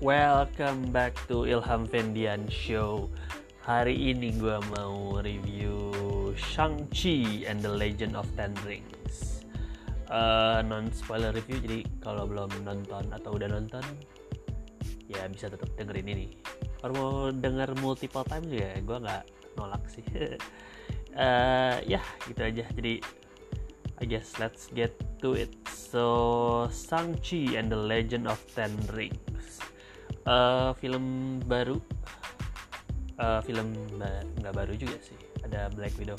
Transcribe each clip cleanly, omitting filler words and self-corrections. Welcome back to Ilham Fendian Show. Hari ini gue mau review Shang-Chi and the Legend of Ten Rings, non spoiler review. Jadi kalau belum nonton atau udah nonton, ya bisa tetap dengerin ini. Kalau mau denger multiple times ya gue nggak nolak sih. Ya gitu aja. Jadi I guess let's get to it. So, Shang-Chi and the Legend of Ten Rings, film baru juga sih. Ada Black Widow,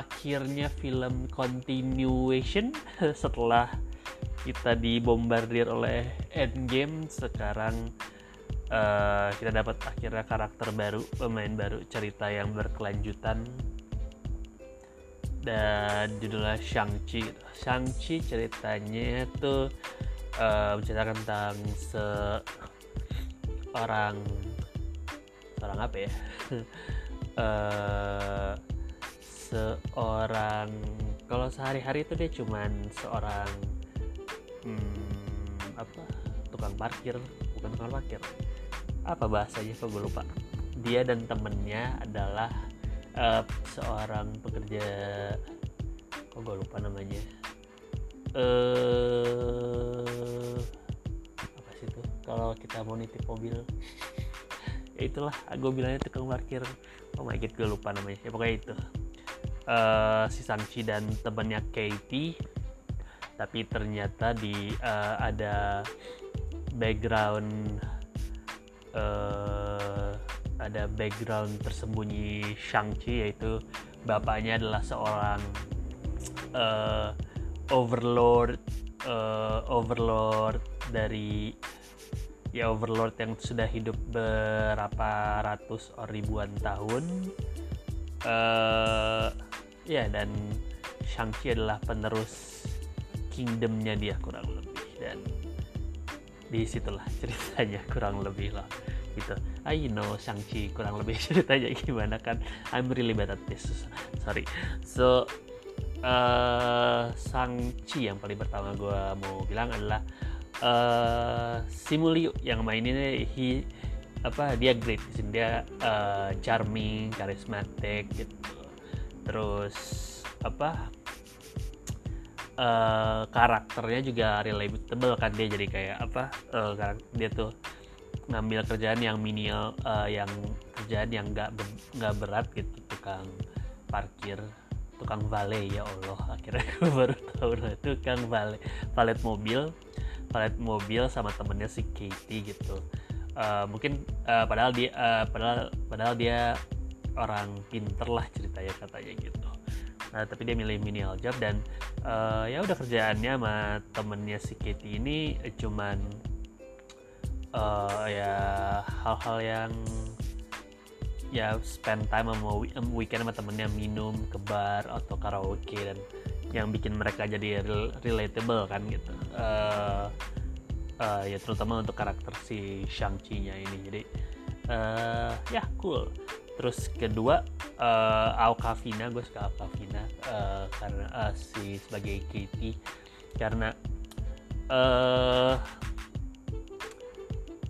akhirnya film continuation. Setelah kita dibombardir oleh Endgame, sekarang kita dapat akhirnya karakter baru, pemain baru, cerita yang berkelanjutan. Dan judulnya Shang-Chi. Shang-Chi ceritanya tuh menceritakan tentang seorang kalau sehari-hari itu dia cuman seorang tukang parkir. Apa bahasanya kok gue lupa. Dia dan temennya adalah seorang pekerja, kok gue lupa namanya, apa sih itu kalau kita mau nitip mobil. Ya itulah, gue bilangnya tukang parkir. Oh my god, gue lupa namanya. Ya pokoknya itu, si Shang-Chi dan temannya Katie. Tapi ternyata ada background, ada background tersembunyi Shang-Chi, yaitu bapaknya adalah seorang overlord dari, ya overlord yang sudah hidup berapa ratus or ribuan tahun. Dan Shang-Chi adalah penerus kingdomnya dia kurang lebih, dan disitulah ceritanya kurang lebih lah. Gitu. I know Shang-Chi kurang lebih ceritanya gimana kan. I'm really bad at this. Sorry. So, Shang-Chi yang paling pertama gue mau bilang adalah Simuliu yang maininnya. Dia great di sini. Dia charming, karismatik gitu. Terus karakternya juga relatable kan. Dia jadi kayak karakter dia tuh ngambil kerjaan yang menial, yang kerjaan yang nggak berat gitu, tukang parkir, tukang valet. Ya Allah, akhirnya gue baru tahu lah, tukang valet, valet mobil sama temennya si Katie gitu. Padahal dia orang pinter lah ceritanya katanya gitu. Nah tapi dia milih menial job, dan ya udah, kerjaannya sama temennya si Katie ini cuman hal-hal yang ya spend time sama weekend sama temennya, minum ke bar atau karaoke, dan yang bikin mereka jadi relatable kan gitu. Ya terutama untuk karakter si Shang-Chi nya ini, jadi cool. Terus kedua, Awkwafina. Gue suka Awkwafina karena sebagai Katie, karena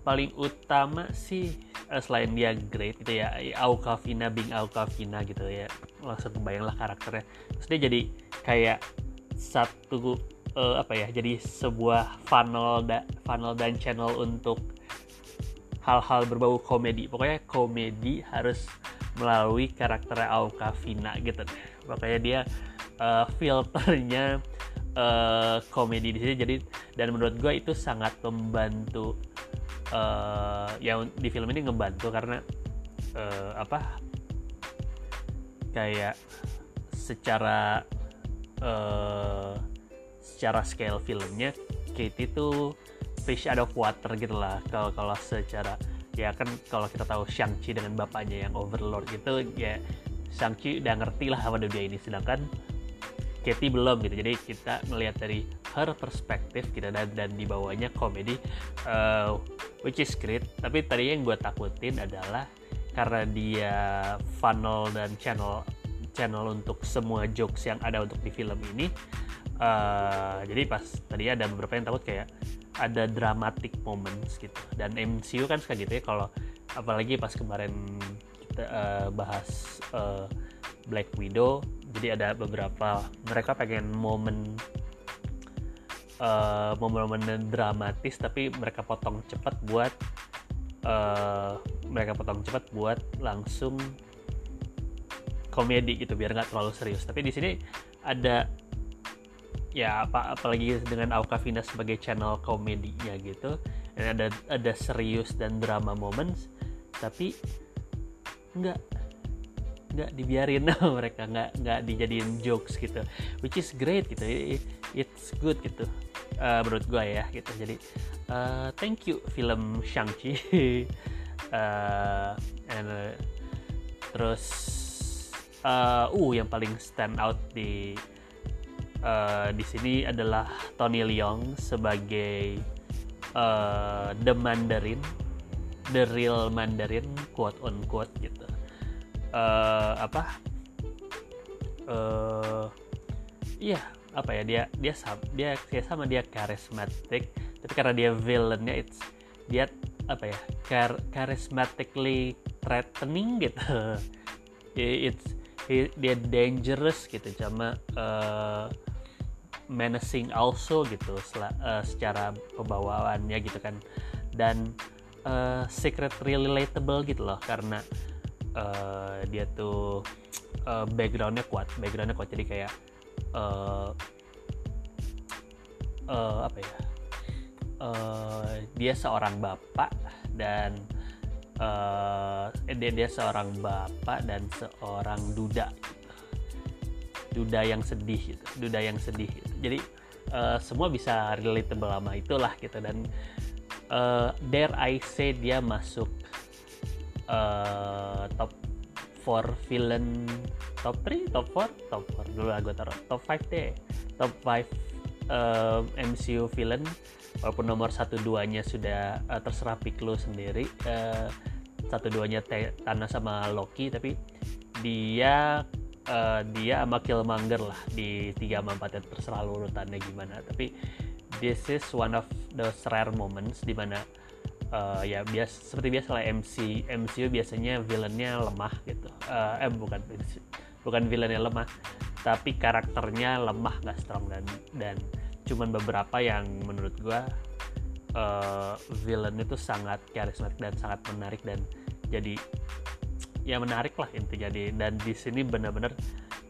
paling utama sih, selain dia great gitu ya, Awkwafina gitu ya, langsung kebayanglah karakternya. Terus dia jadi kayak satu jadi sebuah funnel dan channel untuk hal-hal berbau komedi. Pokoknya komedi harus melalui karakter Awkwafina gitu. Makanya dia filternya komedi di sini. Jadi, dan menurut gue itu sangat membantu. Di film ini ngebantu karena kayak secara scale filmnya Katie tuh fish out of water gitu lah. Kalau secara, ya kan kalau kita tahu Shang-Chi dengan bapaknya yang overlord gitu ya, Shang-Chi udah ngerti lah sama dunia ini, sedangkan Katie belum gitu. Jadi kita melihat dari her perspektif kita, dan dibawanya komedi, which is great. Tapi tadi yang gue takutin adalah karena dia funnel dan channel untuk semua jokes yang ada untuk di film ini, jadi pas tadi ada beberapa yang takut kayak ada dramatic moments gitu. Dan MCU kan suka gitu ya, kalau apalagi pas kemarin kita bahas Black Widow, jadi ada beberapa mereka pengen momen dramatis tapi mereka potong cepat buat langsung komedi gitu biar nggak terlalu serius. Tapi di sini ada ya apalagi dengan Awkwafina sebagai channel komedinya gitu, dan ada serius dan drama moments, tapi nggak dibiarin mereka nggak dijadiin jokes gitu, which is great gitu, it's good gitu menurut gue ya gitu. Jadi thank you film Shang-Chi and terus yang paling stand out di sini adalah Tony Leung sebagai the Mandarin, the real Mandarin quote on quote gitu. Dia karismatik, tapi karena dia villainnya charismatically threatening gitu. Dia dangerous gitu, sama menacing also gitu secara pembawaannya gitu kan, dan secret relatable gitu loh, karena dia tuh backgroundnya kuat, jadi kayak dia seorang bapak dan seorang duda gitu. duda yang sedih gitu. Jadi semua bisa relatable sama itulah gitu, dan dare I say dia masuk top 4 villain, top 4 dulu lah gue taruh, top 5 MCU villain, walaupun nomor 1-2-nya sudah terserah pick lu sendiri. 1-2-nya Thanos sama Loki, tapi dia sama Killmonger lah di 3-4 terserah lu urutannya gimana, tapi this is one of the rare moments di mana seperti biasa lah, MCU biasanya villainnya lemah gitu. Bukan villainnya lemah, tapi karakternya lemah, nggak strong, dan cuman beberapa yang menurut gua villainnya tuh sangat karismatik dan sangat menarik, dan jadi ya menarik lah intinya. Dan di sini benar-benar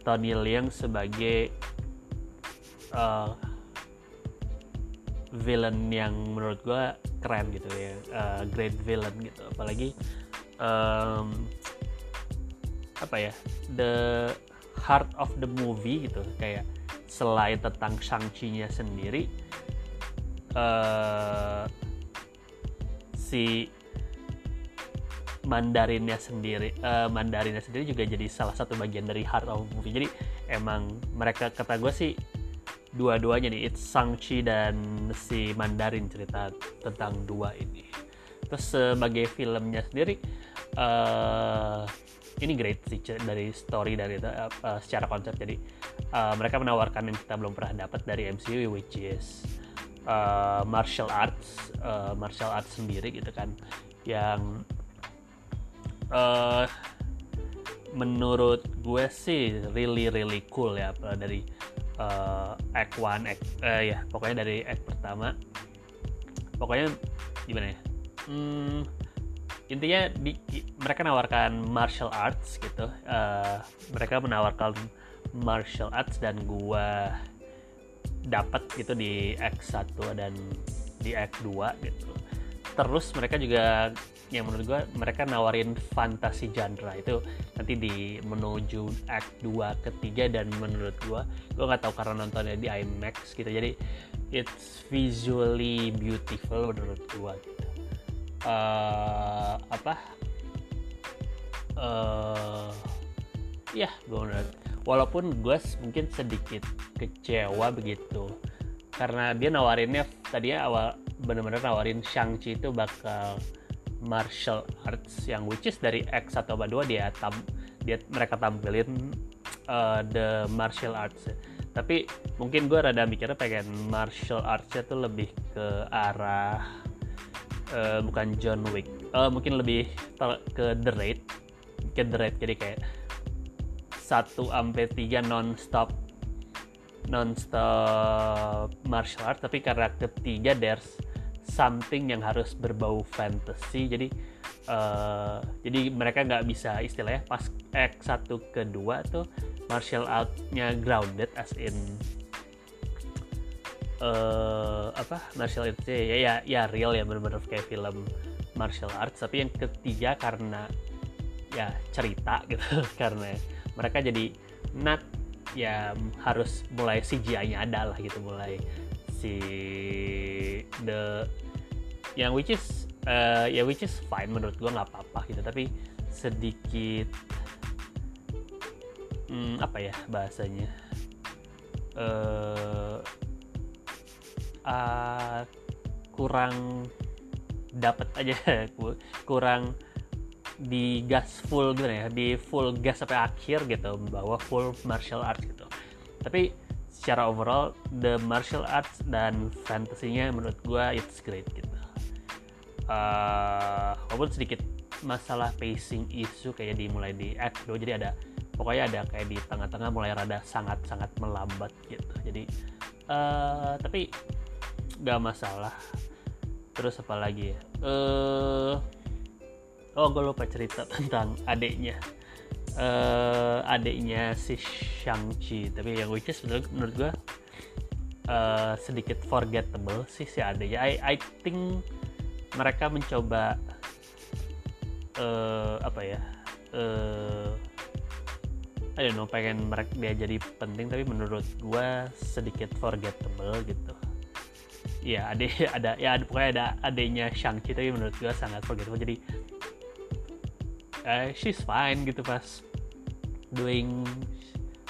Tony Leung sebagai villain yang menurut gue keren gitu ya, great villain gitu. Apalagi the heart of the movie gitu, kayak selain tentang Shang-Chi nya sendiri, si Mandarinnya sendiri juga jadi salah satu bagian dari heart of the movie. Jadi emang mereka, kata gue sih, dua-duanya nih, it's Shang-Chi dan si Mandarin, cerita tentang dua ini. Terus sebagai filmnya sendiri, ini great sih dari story, dari secara konsep. Jadi mereka menawarkan yang kita belum pernah dapat dari MCU, which is martial arts sendiri gitu kan, yang menurut gue sih really cool ya, dari dari act pertama. Pokoknya gimana ya, intinya mereka menawarkan martial arts gitu. Dan gua dapat gitu di act 1 dan di act 2 gitu. Terus mereka juga, yang menurut gue, mereka nawarin fantasi genre itu nanti di menuju act 2 ketiga, dan menurut gue nggak tahu karena nontonnya di IMAX gitu, jadi it's visually beautiful menurut gue gitu. Walaupun gue mungkin sedikit kecewa begitu, karena dia nawarinnya tadinya awal benar-benar nawarin Shang-Chi itu bakal martial arts, yang which is dari X 1 sama 2 mereka tampilin the martial arts. Tapi mungkin gue rada mikirnya pengen martial arts-nya tuh lebih ke arah bukan John Wick, mungkin lebih ke The Raid, jadi kayak 1-3 non-stop martial art. Tapi karena ketiga there's something yang harus berbau fantasy, jadi mereka nggak bisa, istilahnya pas X1 ke 2 tuh martial art-nya grounded as in martial arts ya real ya, benar-benar kayak film martial arts. Tapi yang ketiga karena ya cerita gitu karena mereka jadi not ya harus mulai CGI-nya ada lah gitu, mulai yang which is fine menurut gua, nggak apa-apa gitu. Tapi sedikit kurang dapet aja kurang di gas full gitu ya, di full gas sampai akhir gitu, bahwa full martial arts gitu. Tapi secara overall the martial arts dan fantasinya menurut gue it's great gitu. Walaupun sedikit masalah pacing issue kayak dimulai di act 2, jadi ada kayak di tengah-tengah mulai rada sangat-sangat melambat gitu. Jadi tapi nggak masalah. Terus apa lagi ya? Gue lupa cerita tentang adiknya si Shang-Chi. Tapi yang which is menurut gue sedikit forgettable sih si adiknya. I think mereka mencoba pengen mereka dia jadi penting, tapi menurut gua sedikit forgettable gitu. Ya, ada adenya Shang-Chi, tapi menurut gua sangat forgettable. Jadi she's fine gitu pas doing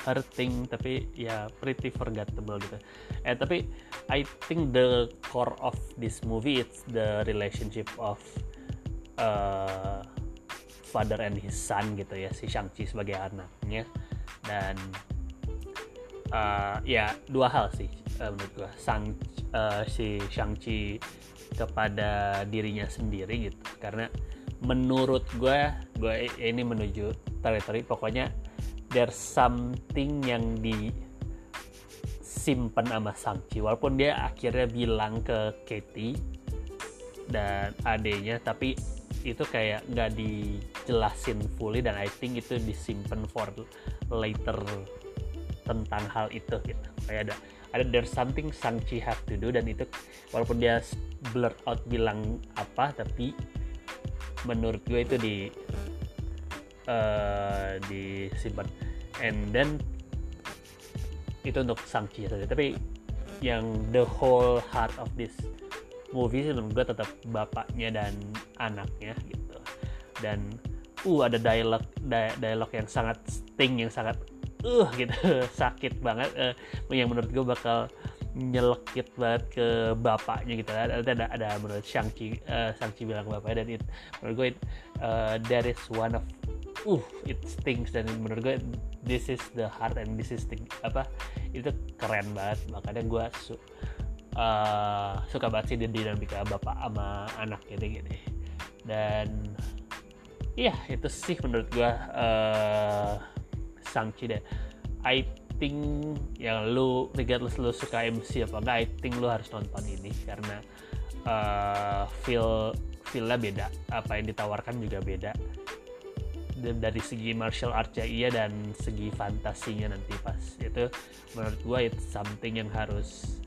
her thing, tapi ya pretty forgettable gitu. Tapi I think the core of this movie it's the relationship of father and his son gitu ya, si Shang-Chi sebagai anaknya. Dan dua hal sih menurut gue, si Shang-Chi kepada dirinya sendiri gitu. Karena menurut gue ini menuju teritori, pokoknya there's something yang disimpan sama Shang-Chi, walaupun dia akhirnya bilang ke Katie dan adenya, tapi itu kayak nggak dijelasin fully, dan I think itu disimpan for later tentang hal itu gitu. Kayak ada there's something Shang-Chi have to do, dan itu walaupun dia blurt out bilang apa, tapi menurut gue itu disimpan. And then itu untuk Shang-Chi saja. Tapi yang the whole heart of this movie sih menurut gue tetap bapaknya dan anaknya gitu. Dan ada dialog yang sangat sting, yang sangat gitu sakit banget, yang menurut gue bakal nyelekit banget ke bapaknya gitu. Ada menurut Shang-Chi bilang ke bapaknya, dan menurut gue that is one of it stings. Dan menurut gue this is the heart and this is itu keren banget. Makanya gue suka banget sih dinamika bapak sama anak gitu. Dan iya itu sih menurut gue Shang-Chi deh. I think yang lu regardless lu suka MC apa enggak, I think lu harus nonton ini karena feel-nya beda, apa yang ditawarkan juga beda dari segi martial arts-nya dan segi fantasinya nanti pas itu. Menurut gue it's something yang harus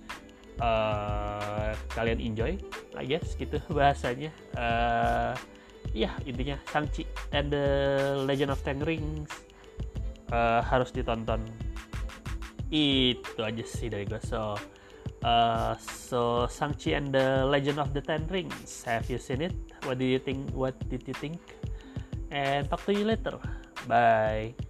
kalian enjoy, I guess gitu bahasanya. Intinya Shang-Chi and the Legend of Ten Rings harus ditonton. Itu aja sih dari gue. So Shang-Chi and the Legend of the Ten Rings, have you seen it? What did you think? And talk to you later. Bye.